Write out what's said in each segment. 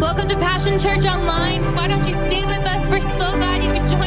Welcome to Passion Church Online. Why don't you stand with us? We're so glad you could join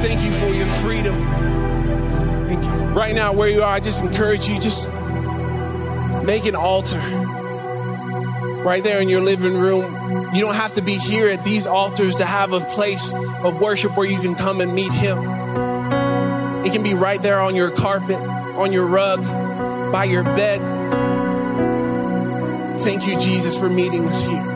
Thank you for your freedom. Thank you. Right now, where you are, I just encourage you, just make an altar right there in your living room. You don't have to be here at these altars to have a place of worship where you can come and meet him. It can be right there on your carpet, on your rug, by your bed. Thank you, Jesus, for meeting us here.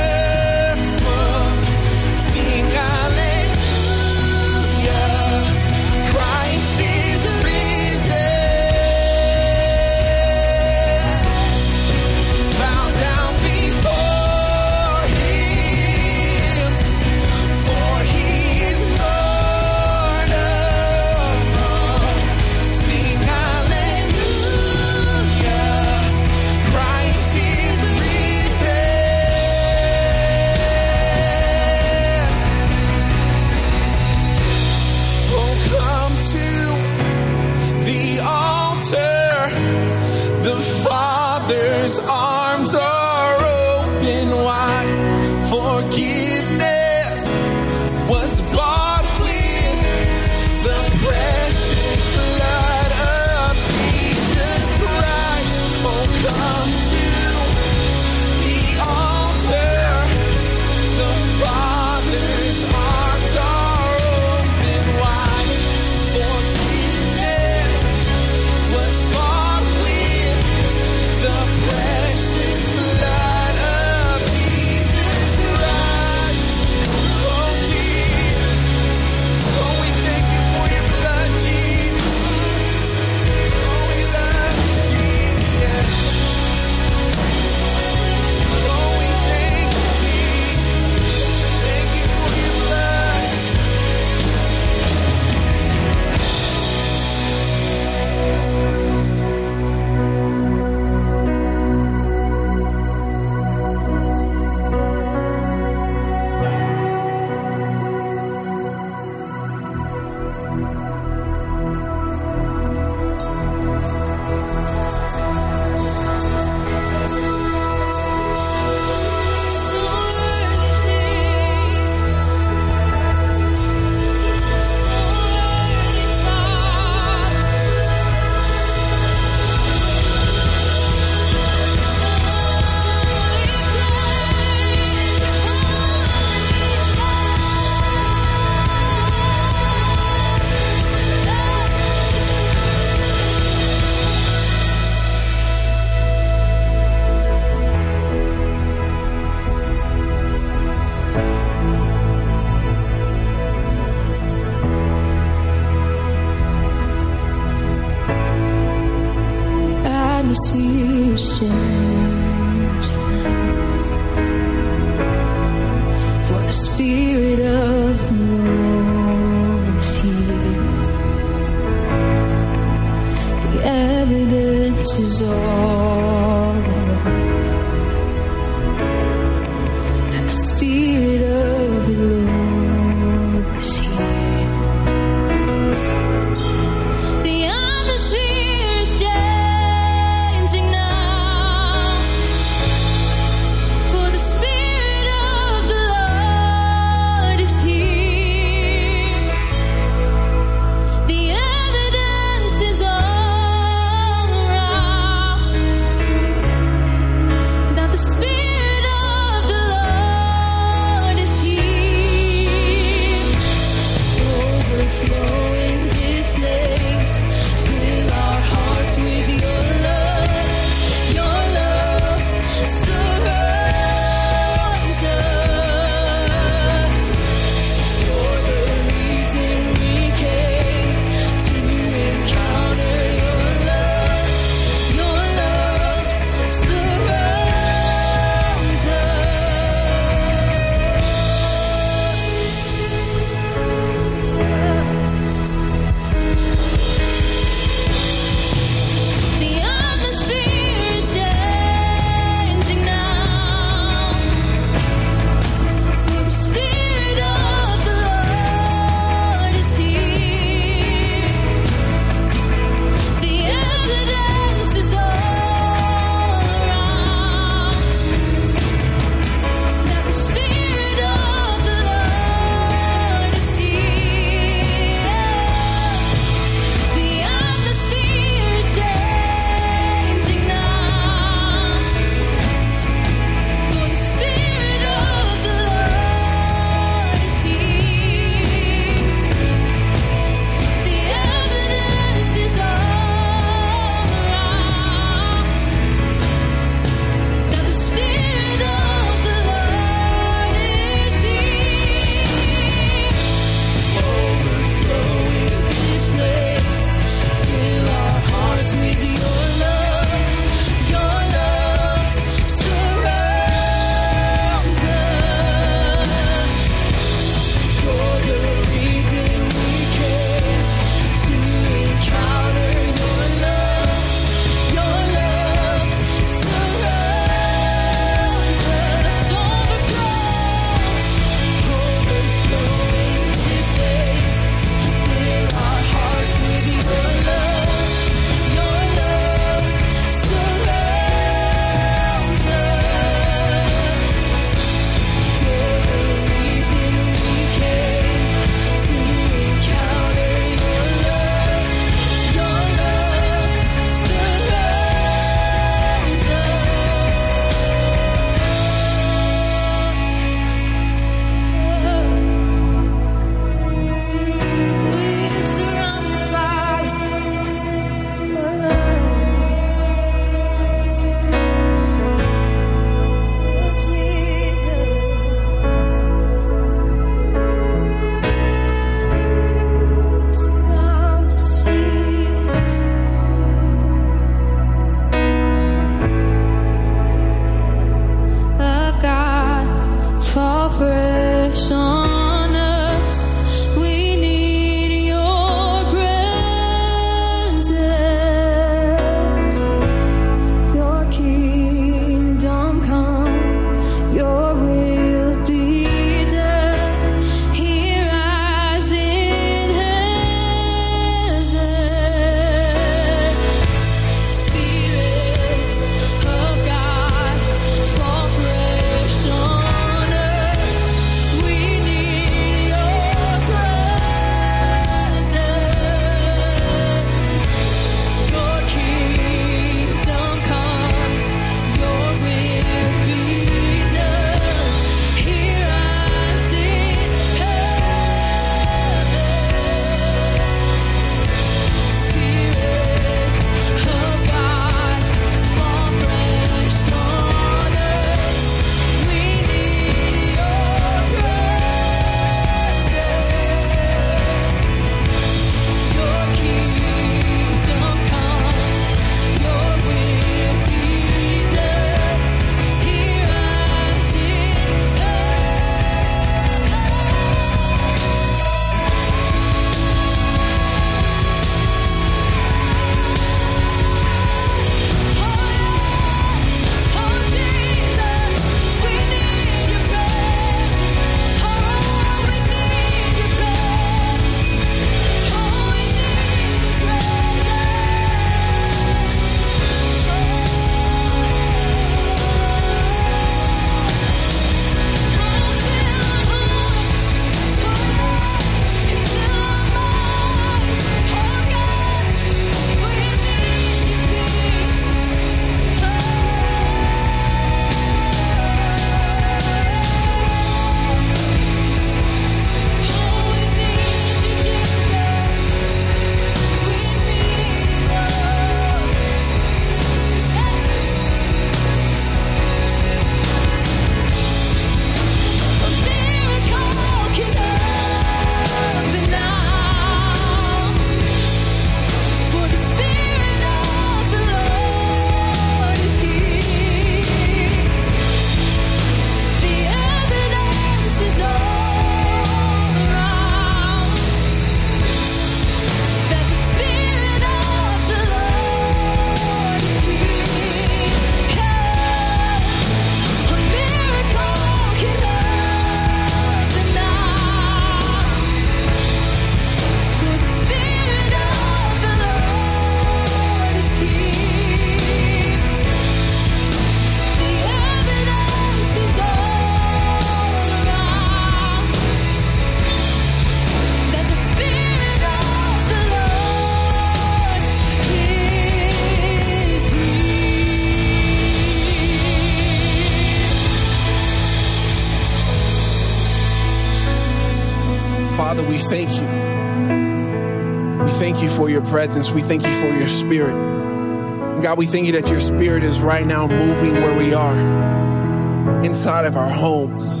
Lord, we thank you. We thank you for your presence. We thank you for your spirit. And God, we thank you that your spirit is right now moving where we are, inside of our homes,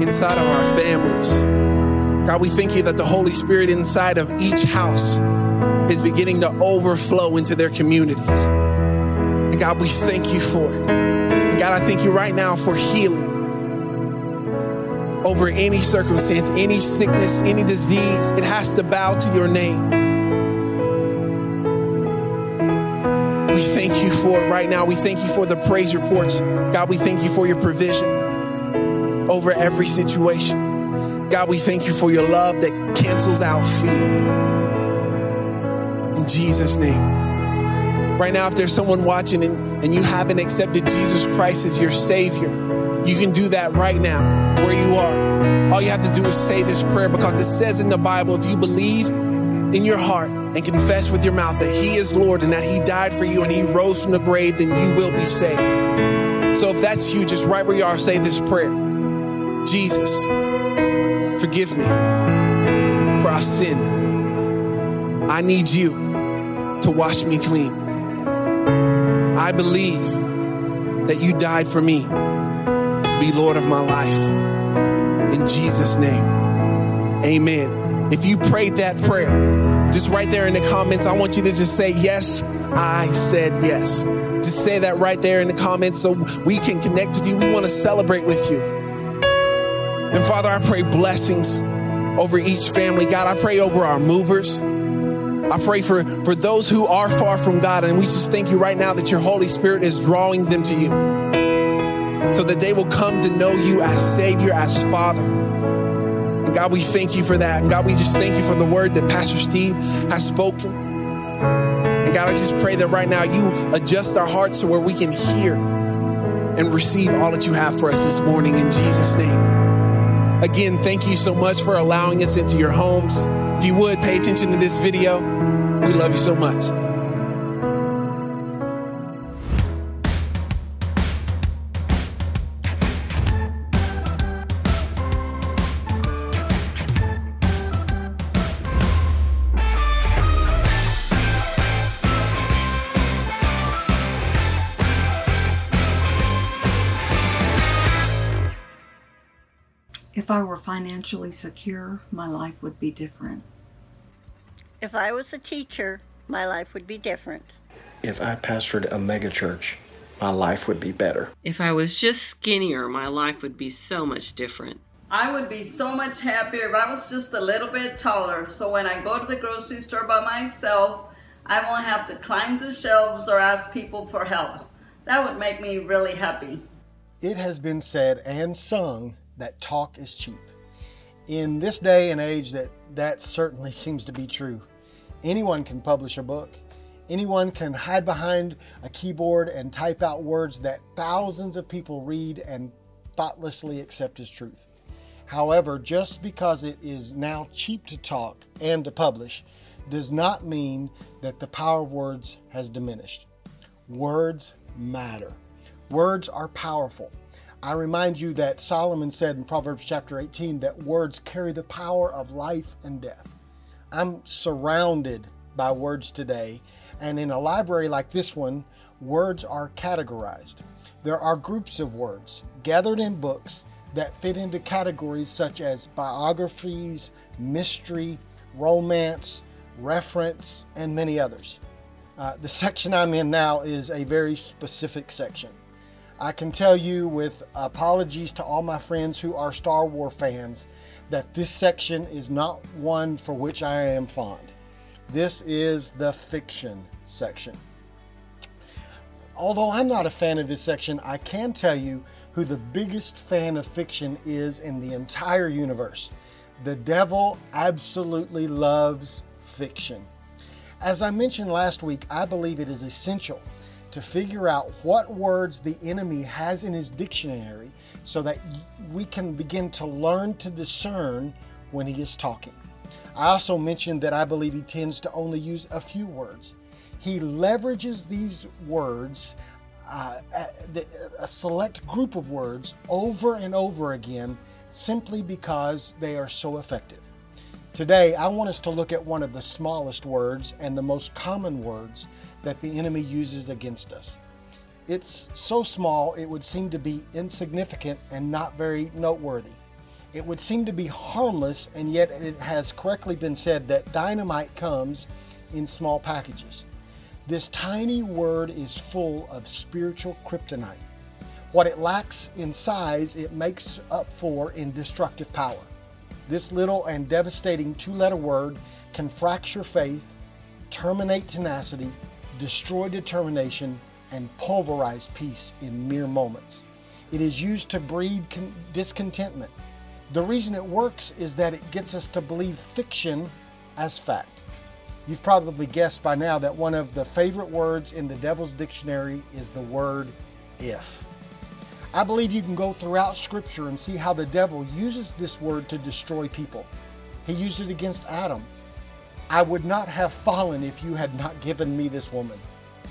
inside of our families. God, we thank you that the Holy Spirit inside of each house is beginning to overflow into their communities. And God, we thank you for it. And God, I thank you right now for healing over any circumstance, any sickness, any disease. It has to bow to your name. We thank you for it right now. We thank you for the praise reports. God, we thank you for your provision over every situation. God, we thank you for your love that cancels out fear. In Jesus' name. Right now, if there's someone watching and you haven't accepted Jesus Christ as your Savior, you can do that right now, where you are. All you have to do is say this prayer, because it says in the Bible, if you believe in your heart and confess with your mouth that he is Lord and that he died for you and he rose from the grave, then you will be saved. So if that's you, just right where you are, say this prayer. Jesus, forgive me, for I've sinned. I need you to wash me clean. I believe that you died for me. Be Lord of my life. In Jesus' name, amen. If you prayed that prayer, just right there in the comments, I want you to just say, yes, I said yes. Just say that right there in the comments so we can connect with you. We want to celebrate with you. And Father, I pray blessings over each family. God, I pray over our movers. I pray for those who are far from God. And we just thank you right now that your Holy Spirit is drawing them to you, so that they will come to know you as Savior, as Father. And God, we thank you for that. And God, we just thank you for the word that Pastor Steve has spoken. And God, I just pray that right now you adjust our hearts to where we can hear and receive all that you have for us this morning, in Jesus' name. Again, thank you so much for allowing us into your homes. If you would, pay attention to this video. We love you so much. If I were financially secure, my life would be different. If I was a teacher, my life would be different. If I pastored a megachurch, my life would be better. If I was just skinnier, my life would be so much different. I would be so much happier if I was just a little bit taller. So when I go to the grocery store by myself, I won't have to climb the shelves or ask people for help. That would make me really happy. It has been said and sung that talk is cheap. In this day and age, that certainly seems to be true. Anyone can publish a book. Anyone can hide behind a keyboard and type out words that thousands of people read and thoughtlessly accept as truth. However, just because it is now cheap to talk and to publish does not mean that the power of words has diminished. Words matter. Words are powerful. I remind you that Solomon said in Proverbs chapter 18 that words carry the power of life and death. I'm surrounded by words today, and in a library like this one, words are categorized. There are groups of words gathered in books that fit into categories such as biographies, mystery, romance, reference, and many others. The section I'm in now is a very specific section. I can tell you, with apologies to all my friends who are Star Wars fans, that this section is not one for which I am fond. This is the fiction section. Although I'm not a fan of this section, I can tell you who the biggest fan of fiction is in the entire universe. The devil absolutely loves fiction. As I mentioned last week, I believe it is essential to figure out what words the enemy has in his dictionary so that we can begin to learn to discern when he is talking. I also mentioned that I believe he tends to only use a few words. He leverages these words, a select group of words, over and over again simply because they are so effective. Today, I want us to look at one of the smallest words and the most common words that the enemy uses against us. It's so small, it would seem to be insignificant and not very noteworthy. It would seem to be harmless, and yet it has correctly been said that dynamite comes in small packages. This tiny word is full of spiritual kryptonite. What it lacks in size, it makes up for in destructive power. This little and devastating two-letter word can fracture faith, terminate tenacity, destroy determination, and pulverize peace in mere moments. It is used to breed discontentment. The reason it works is that it gets us to believe fiction as fact. You've probably guessed by now that one of the favorite words in the Devil's Dictionary is the word if. I believe you can go throughout Scripture and see how the devil uses this word to destroy people. He used it against Adam. I would not have fallen if you had not given me this woman.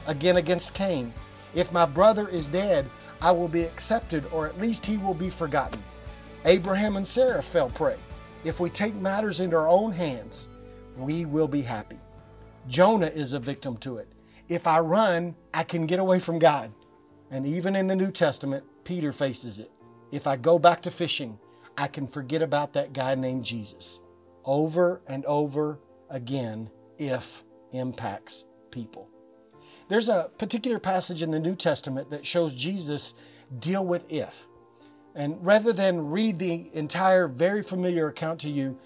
Again against Cain. If my brother is dead, I will be accepted, or at least he will be forgotten. Abraham and Sarah fell prey. If we take matters into our own hands, we will be happy. Jonah is a victim to it. If I run, I can get away from God. And even in the New Testament, Peter faces it. If I go back to fishing, I can forget about that guy named Jesus. Over and over again, if impacts people. There's a particular passage in the New Testament that shows Jesus deal with if. And rather than read the entire very familiar account to you,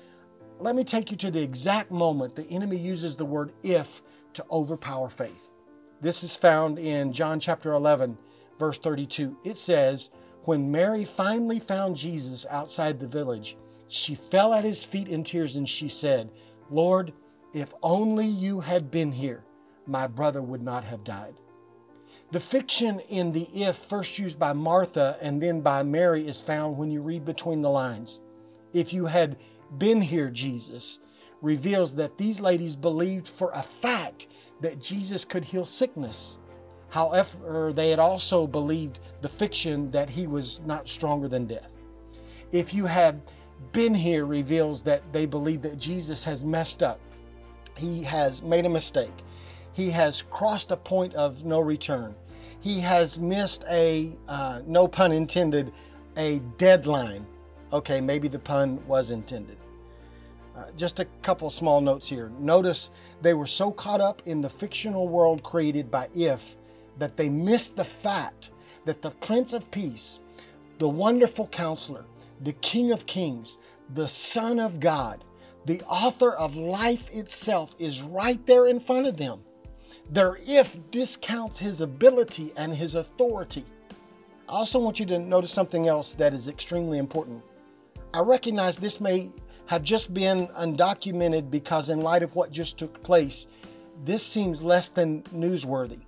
let me take you to the exact moment the enemy uses the word if to overpower faith. This is found in John chapter 11, verse 32. It says, "When Mary finally found Jesus outside the village, she fell at his feet in tears and she said, 'Lord, if only you had been here, my brother would not have died.'" The fiction in the if first used by Martha and then by Mary is found when you read between the lines. "If you had been here, Jesus," reveals that these ladies believed for a fact that Jesus could heal sickness. However, they had also believed the fiction that he was not stronger than death. "If you had been here" reveals that they believe that Jesus has messed up. He has made a mistake. He has crossed a point of no return. He has missed a, no pun intended, a deadline. Okay, maybe the pun was intended. Just a couple small notes here. Notice they were so caught up in the fictional world created by if that they missed the fact that the Prince of Peace, the Wonderful Counselor, the King of Kings, the Son of God, the author of life itself is right there in front of them. Their if discounts his ability and his authority. I also want you to notice something else that is extremely important. I recognize this may have just been undocumented because in light of what just took place, this seems less than newsworthy.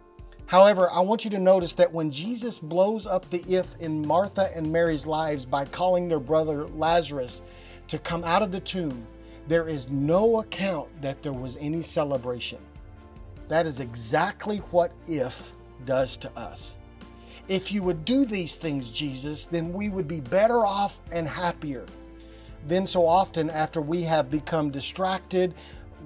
However, I want you to notice that when Jesus blows up the if in Martha and Mary's lives by calling their brother Lazarus to come out of the tomb, there is no account that there was any celebration. That is exactly what if does to us. If you would do these things, Jesus, then we would be better off and happier. Then so often after we have become distracted,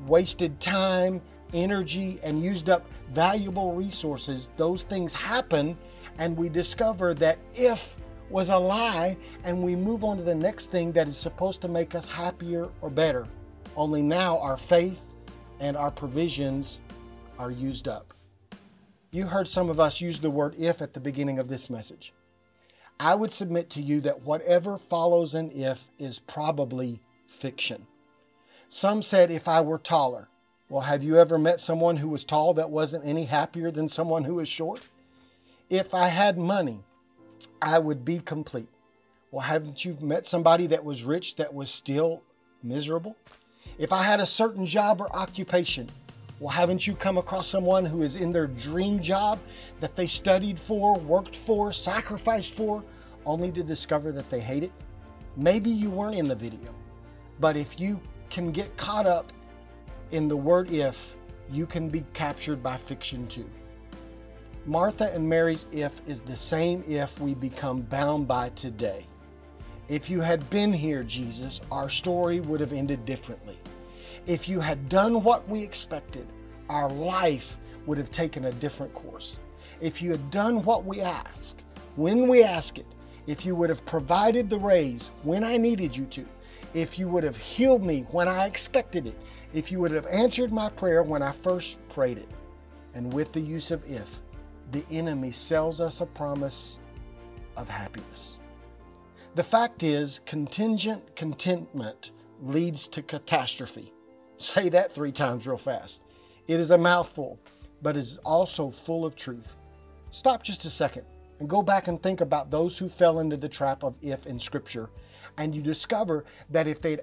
wasted time, energy, and used up valuable resources, those things happen and we discover that if was a lie and we move on to the next thing that is supposed to make us happier or better. Only now our faith and our provisions are used up. You heard some of us use the word if at the beginning of this message. I would submit to you that whatever follows an if is probably fiction. Some said, "If I were taller." Well, have you ever met someone who was tall that wasn't any happier than someone who is short? "If I had money, I would be complete." Well, haven't you met somebody that was rich that was still miserable? "If I had a certain job or occupation," well, haven't you come across someone who is in their dream job that they studied for, worked for, sacrificed for, only to discover that they hate it? Maybe you weren't in the video, but if you can get caught up in the word if, you can be captured by fiction too. Martha and Mary's if is the same if we become bound by today. "If you had been here, Jesus, our story would have ended differently. If you had done what we expected, our life would have taken a different course. If you had done what we ask, when we ask it, if you would have provided the raise when I needed you to, if you would have healed me when I expected it, if you would have answered my prayer when I first prayed it. And with the use of if, the enemy sells us a promise of happiness. The fact is, contingent contentment leads to catastrophe. Say that 3 times real fast. It is a mouthful, but is also full of truth. Stop just a second and go back and think about those who fell into the trap of if in Scripture, and you discover that if they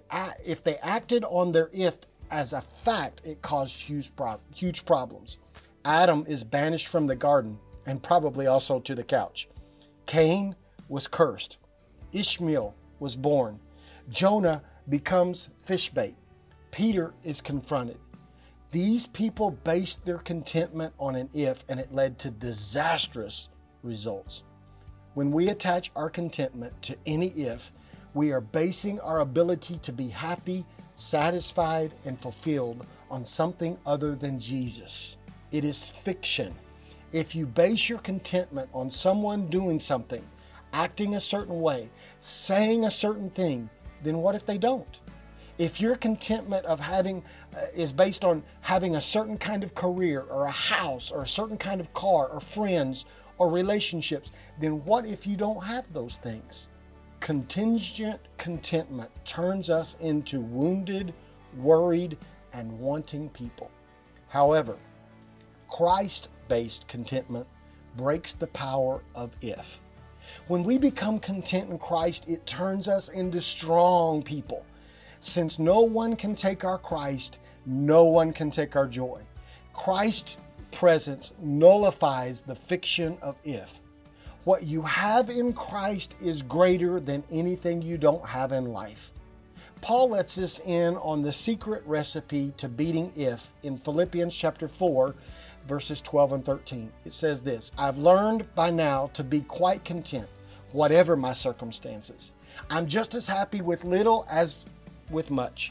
acted on their if as a fact, it caused huge problems. Adam is banished from the garden and probably also to the couch. Cain was cursed. Ishmael was born. Jonah becomes fish bait. Peter is confronted. These people based their contentment on an if, and it led to disastrous results. When we attach our contentment to any if, we are basing our ability to be happy, satisfied, and fulfilled on something other than Jesus. It is fiction. If you base your contentment on someone doing something, acting a certain way, saying a certain thing, then what if they don't? If your contentment of having is based on having a certain kind of career or a house or a certain kind of car or friends or relationships, then what if you don't have those things? Contingent contentment turns us into wounded, worried, and wanting people. However, Christ-based contentment breaks the power of if. When we become content in Christ, it turns us into strong people. Since no one can take our Christ, no one can take our joy. Christ's presence nullifies the fiction of if. What you have in Christ is greater than anything you don't have in life. Paul lets us in on the secret recipe to beating if in Philippians chapter 4, verses 12 and 13. It says this, "I've learned by now to be quite content, whatever my circumstances. I'm just as happy with little as with much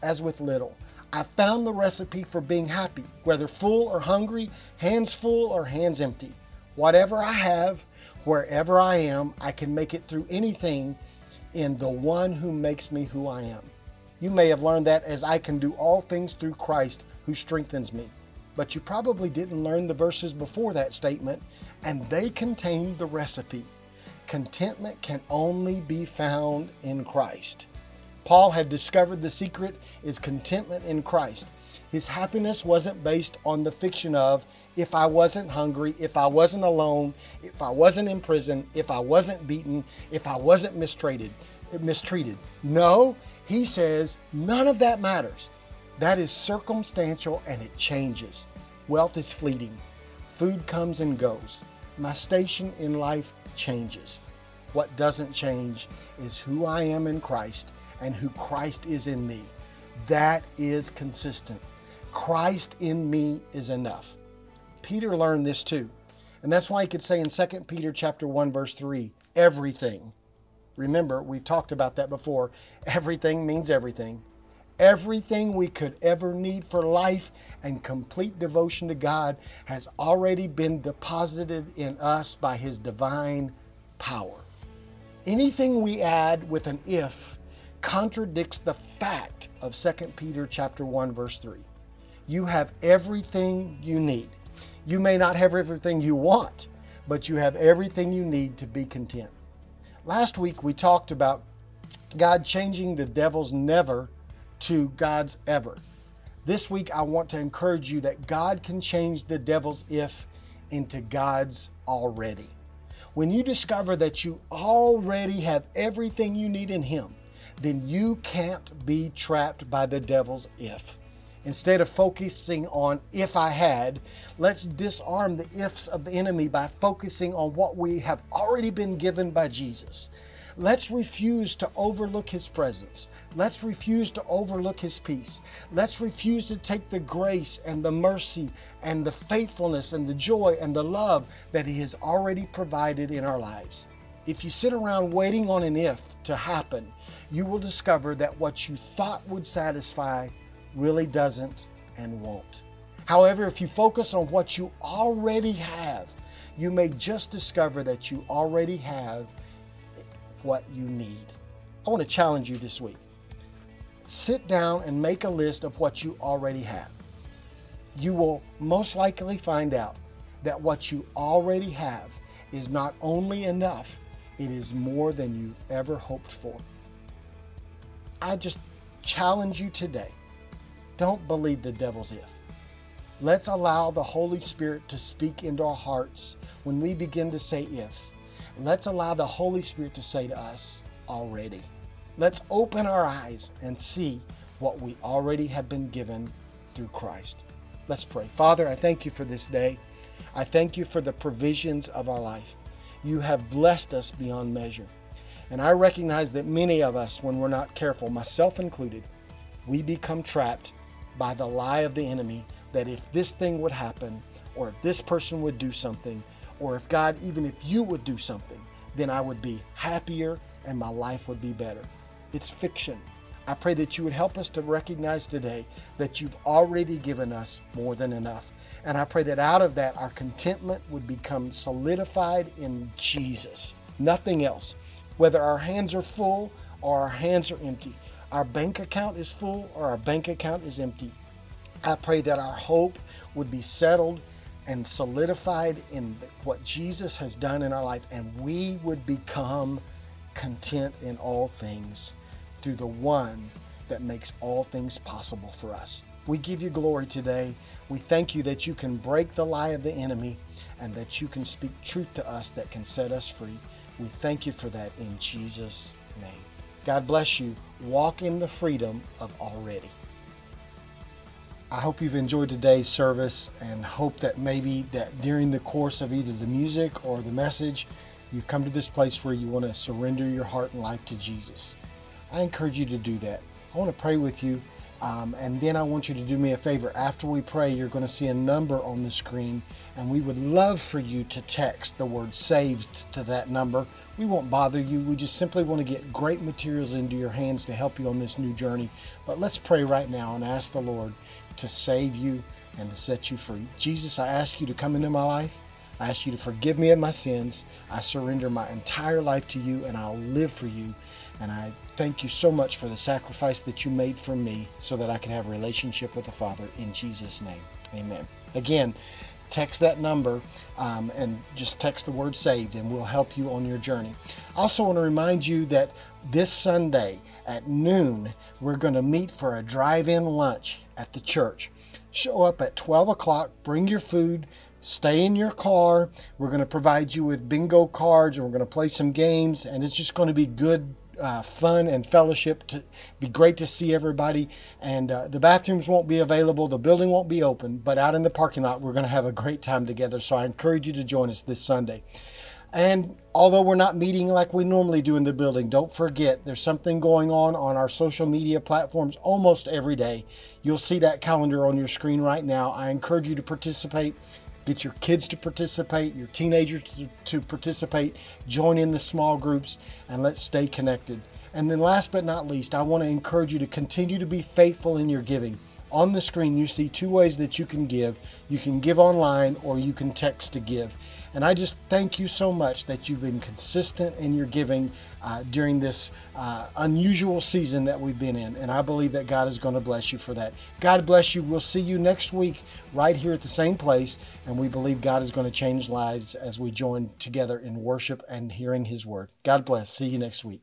as with little. I found the recipe for being happy, whether full or hungry, hands full or hands empty. Whatever I have, wherever I am, I can make it through anything in the one who makes me who I am." You may have learned that as "I can do all things through Christ who strengthens me," but you probably didn't learn the verses before that statement, and they contained the recipe. Contentment can only be found in Christ. Paul had discovered the secret is contentment in Christ. His happiness wasn't based on the fiction of, if I wasn't hungry, if I wasn't alone, if I wasn't in prison, if I wasn't beaten, if I wasn't mistreated. No, he says, none of that matters. That is circumstantial and it changes. Wealth is fleeting. Food comes and goes. My station in life changes. What doesn't change is who I am in Christ and who Christ is in me. That is consistent. Christ in me is enough. Peter learned this too. And that's why he could say in 2nd Peter chapter 1, verse 3, everything. Remember, we've talked about that before. Everything means everything. Everything we could ever need for life and complete devotion to God has already been deposited in us by His divine power. Anything we add with an if contradicts the fact of 2 Peter chapter 1, verse 3. You have everything you need. You may not have everything you want, but you have everything you need to be content. Last week, we talked about God changing the devil's never to God's ever. This week, I want to encourage you that God can change the devil's if into God's already. When you discover that you already have everything you need in Him, then you can't be trapped by the devil's if. Instead of focusing on if I had, let's disarm the ifs of the enemy by focusing on what we have already been given by Jesus. Let's refuse to overlook His presence. Let's refuse to overlook His peace. Let's refuse to take the grace and the mercy and the faithfulness and the joy and the love that He has already provided in our lives. If you sit around waiting on an if to happen, you will discover that what you thought would satisfy really doesn't and won't. However, if you focus on what you already have, you may just discover that you already have what you need. I want to challenge you this week. Sit down and make a list of what you already have. You will most likely find out that what you already have is not only enough, it is more than you ever hoped for. I just challenge you today. Don't believe the devil's if. Let's allow the Holy Spirit to speak into our hearts when we begin to say if. Let's allow the Holy Spirit to say to us already. Let's open our eyes and see what we already have been given through Christ. Let's pray. Father, I thank you for this day. I thank you for the provisions of our life. You have blessed us beyond measure. And I recognize that many of us, when we're not careful, myself included, we become trapped by the lie of the enemy that if this thing would happen, or if this person would do something, or if God, even if you would do something, then I would be happier and my life would be better. It's fiction. I pray that you would help us to recognize today that you've already given us more than enough. And I pray that out of that, our contentment would become solidified in Jesus, nothing else. Whether our hands are full or our hands are empty, our bank account is full or our bank account is empty, I pray that our hope would be settled and solidified in what Jesus has done in our life, and we would become content in all things through the one that makes all things possible for us. We give you glory today. We thank you that you can break the lie of the enemy and that you can speak truth to us that can set us free. We thank you for that in Jesus' name. God bless you. Walk in the freedom of already. I hope you've enjoyed today's service and hope that maybe that during the course of either the music or the message, you've come to this place where you want to surrender your heart and life to Jesus. I encourage you to do that. I want to pray with you. And then I want you to do me a favor. After we pray, you're going to see a number on the screen, and we would love for you to text the word SAVED to that number. We won't bother you. We just simply want to get great materials into your hands to help you on this new journey. But let's pray right now and ask the Lord to save you and to set you free. Jesus, I ask you to come into my life. I ask you to forgive me of my sins. I surrender my entire life to you, and I'll live for you. And I thank you so much for the sacrifice that you made for me so that I could have a relationship with the Father in Jesus' name. Amen. Again, text that number and just text the word SAVED, and we'll help you on your journey. I also want to remind you that this Sunday at noon, we're going to meet for a drive-in lunch at the church. Show up at 12 o'clock, bring your food, stay in your car. We're going to provide you with bingo cards, and we're going to play some games, and it's just going to be good fun and fellowship. To be great to see everybody, and the bathrooms won't be available, the building won't be open, but out in the parking lot we're going to have a great time together. So I encourage you to join us this Sunday. And although we're not meeting like we normally do in the building, don't forget there's something going on our social media platforms almost every day. You'll see that calendar on your screen right now. I encourage you to participate. Get your kids to participate, your teenagers to participate, join in the small groups, and let's stay connected. And then last but not least, I want to encourage you to continue to be faithful in your giving. On the screen, you see two ways that you can give. You can give online, or you can text to give. And I just thank you so much that you've been consistent in your giving during this unusual season that we've been in. And I believe that God is going to bless you for that. God bless you. We'll see you next week right here at the same place. And we believe God is going to change lives as we join together in worship and hearing His word. God bless. See you next week.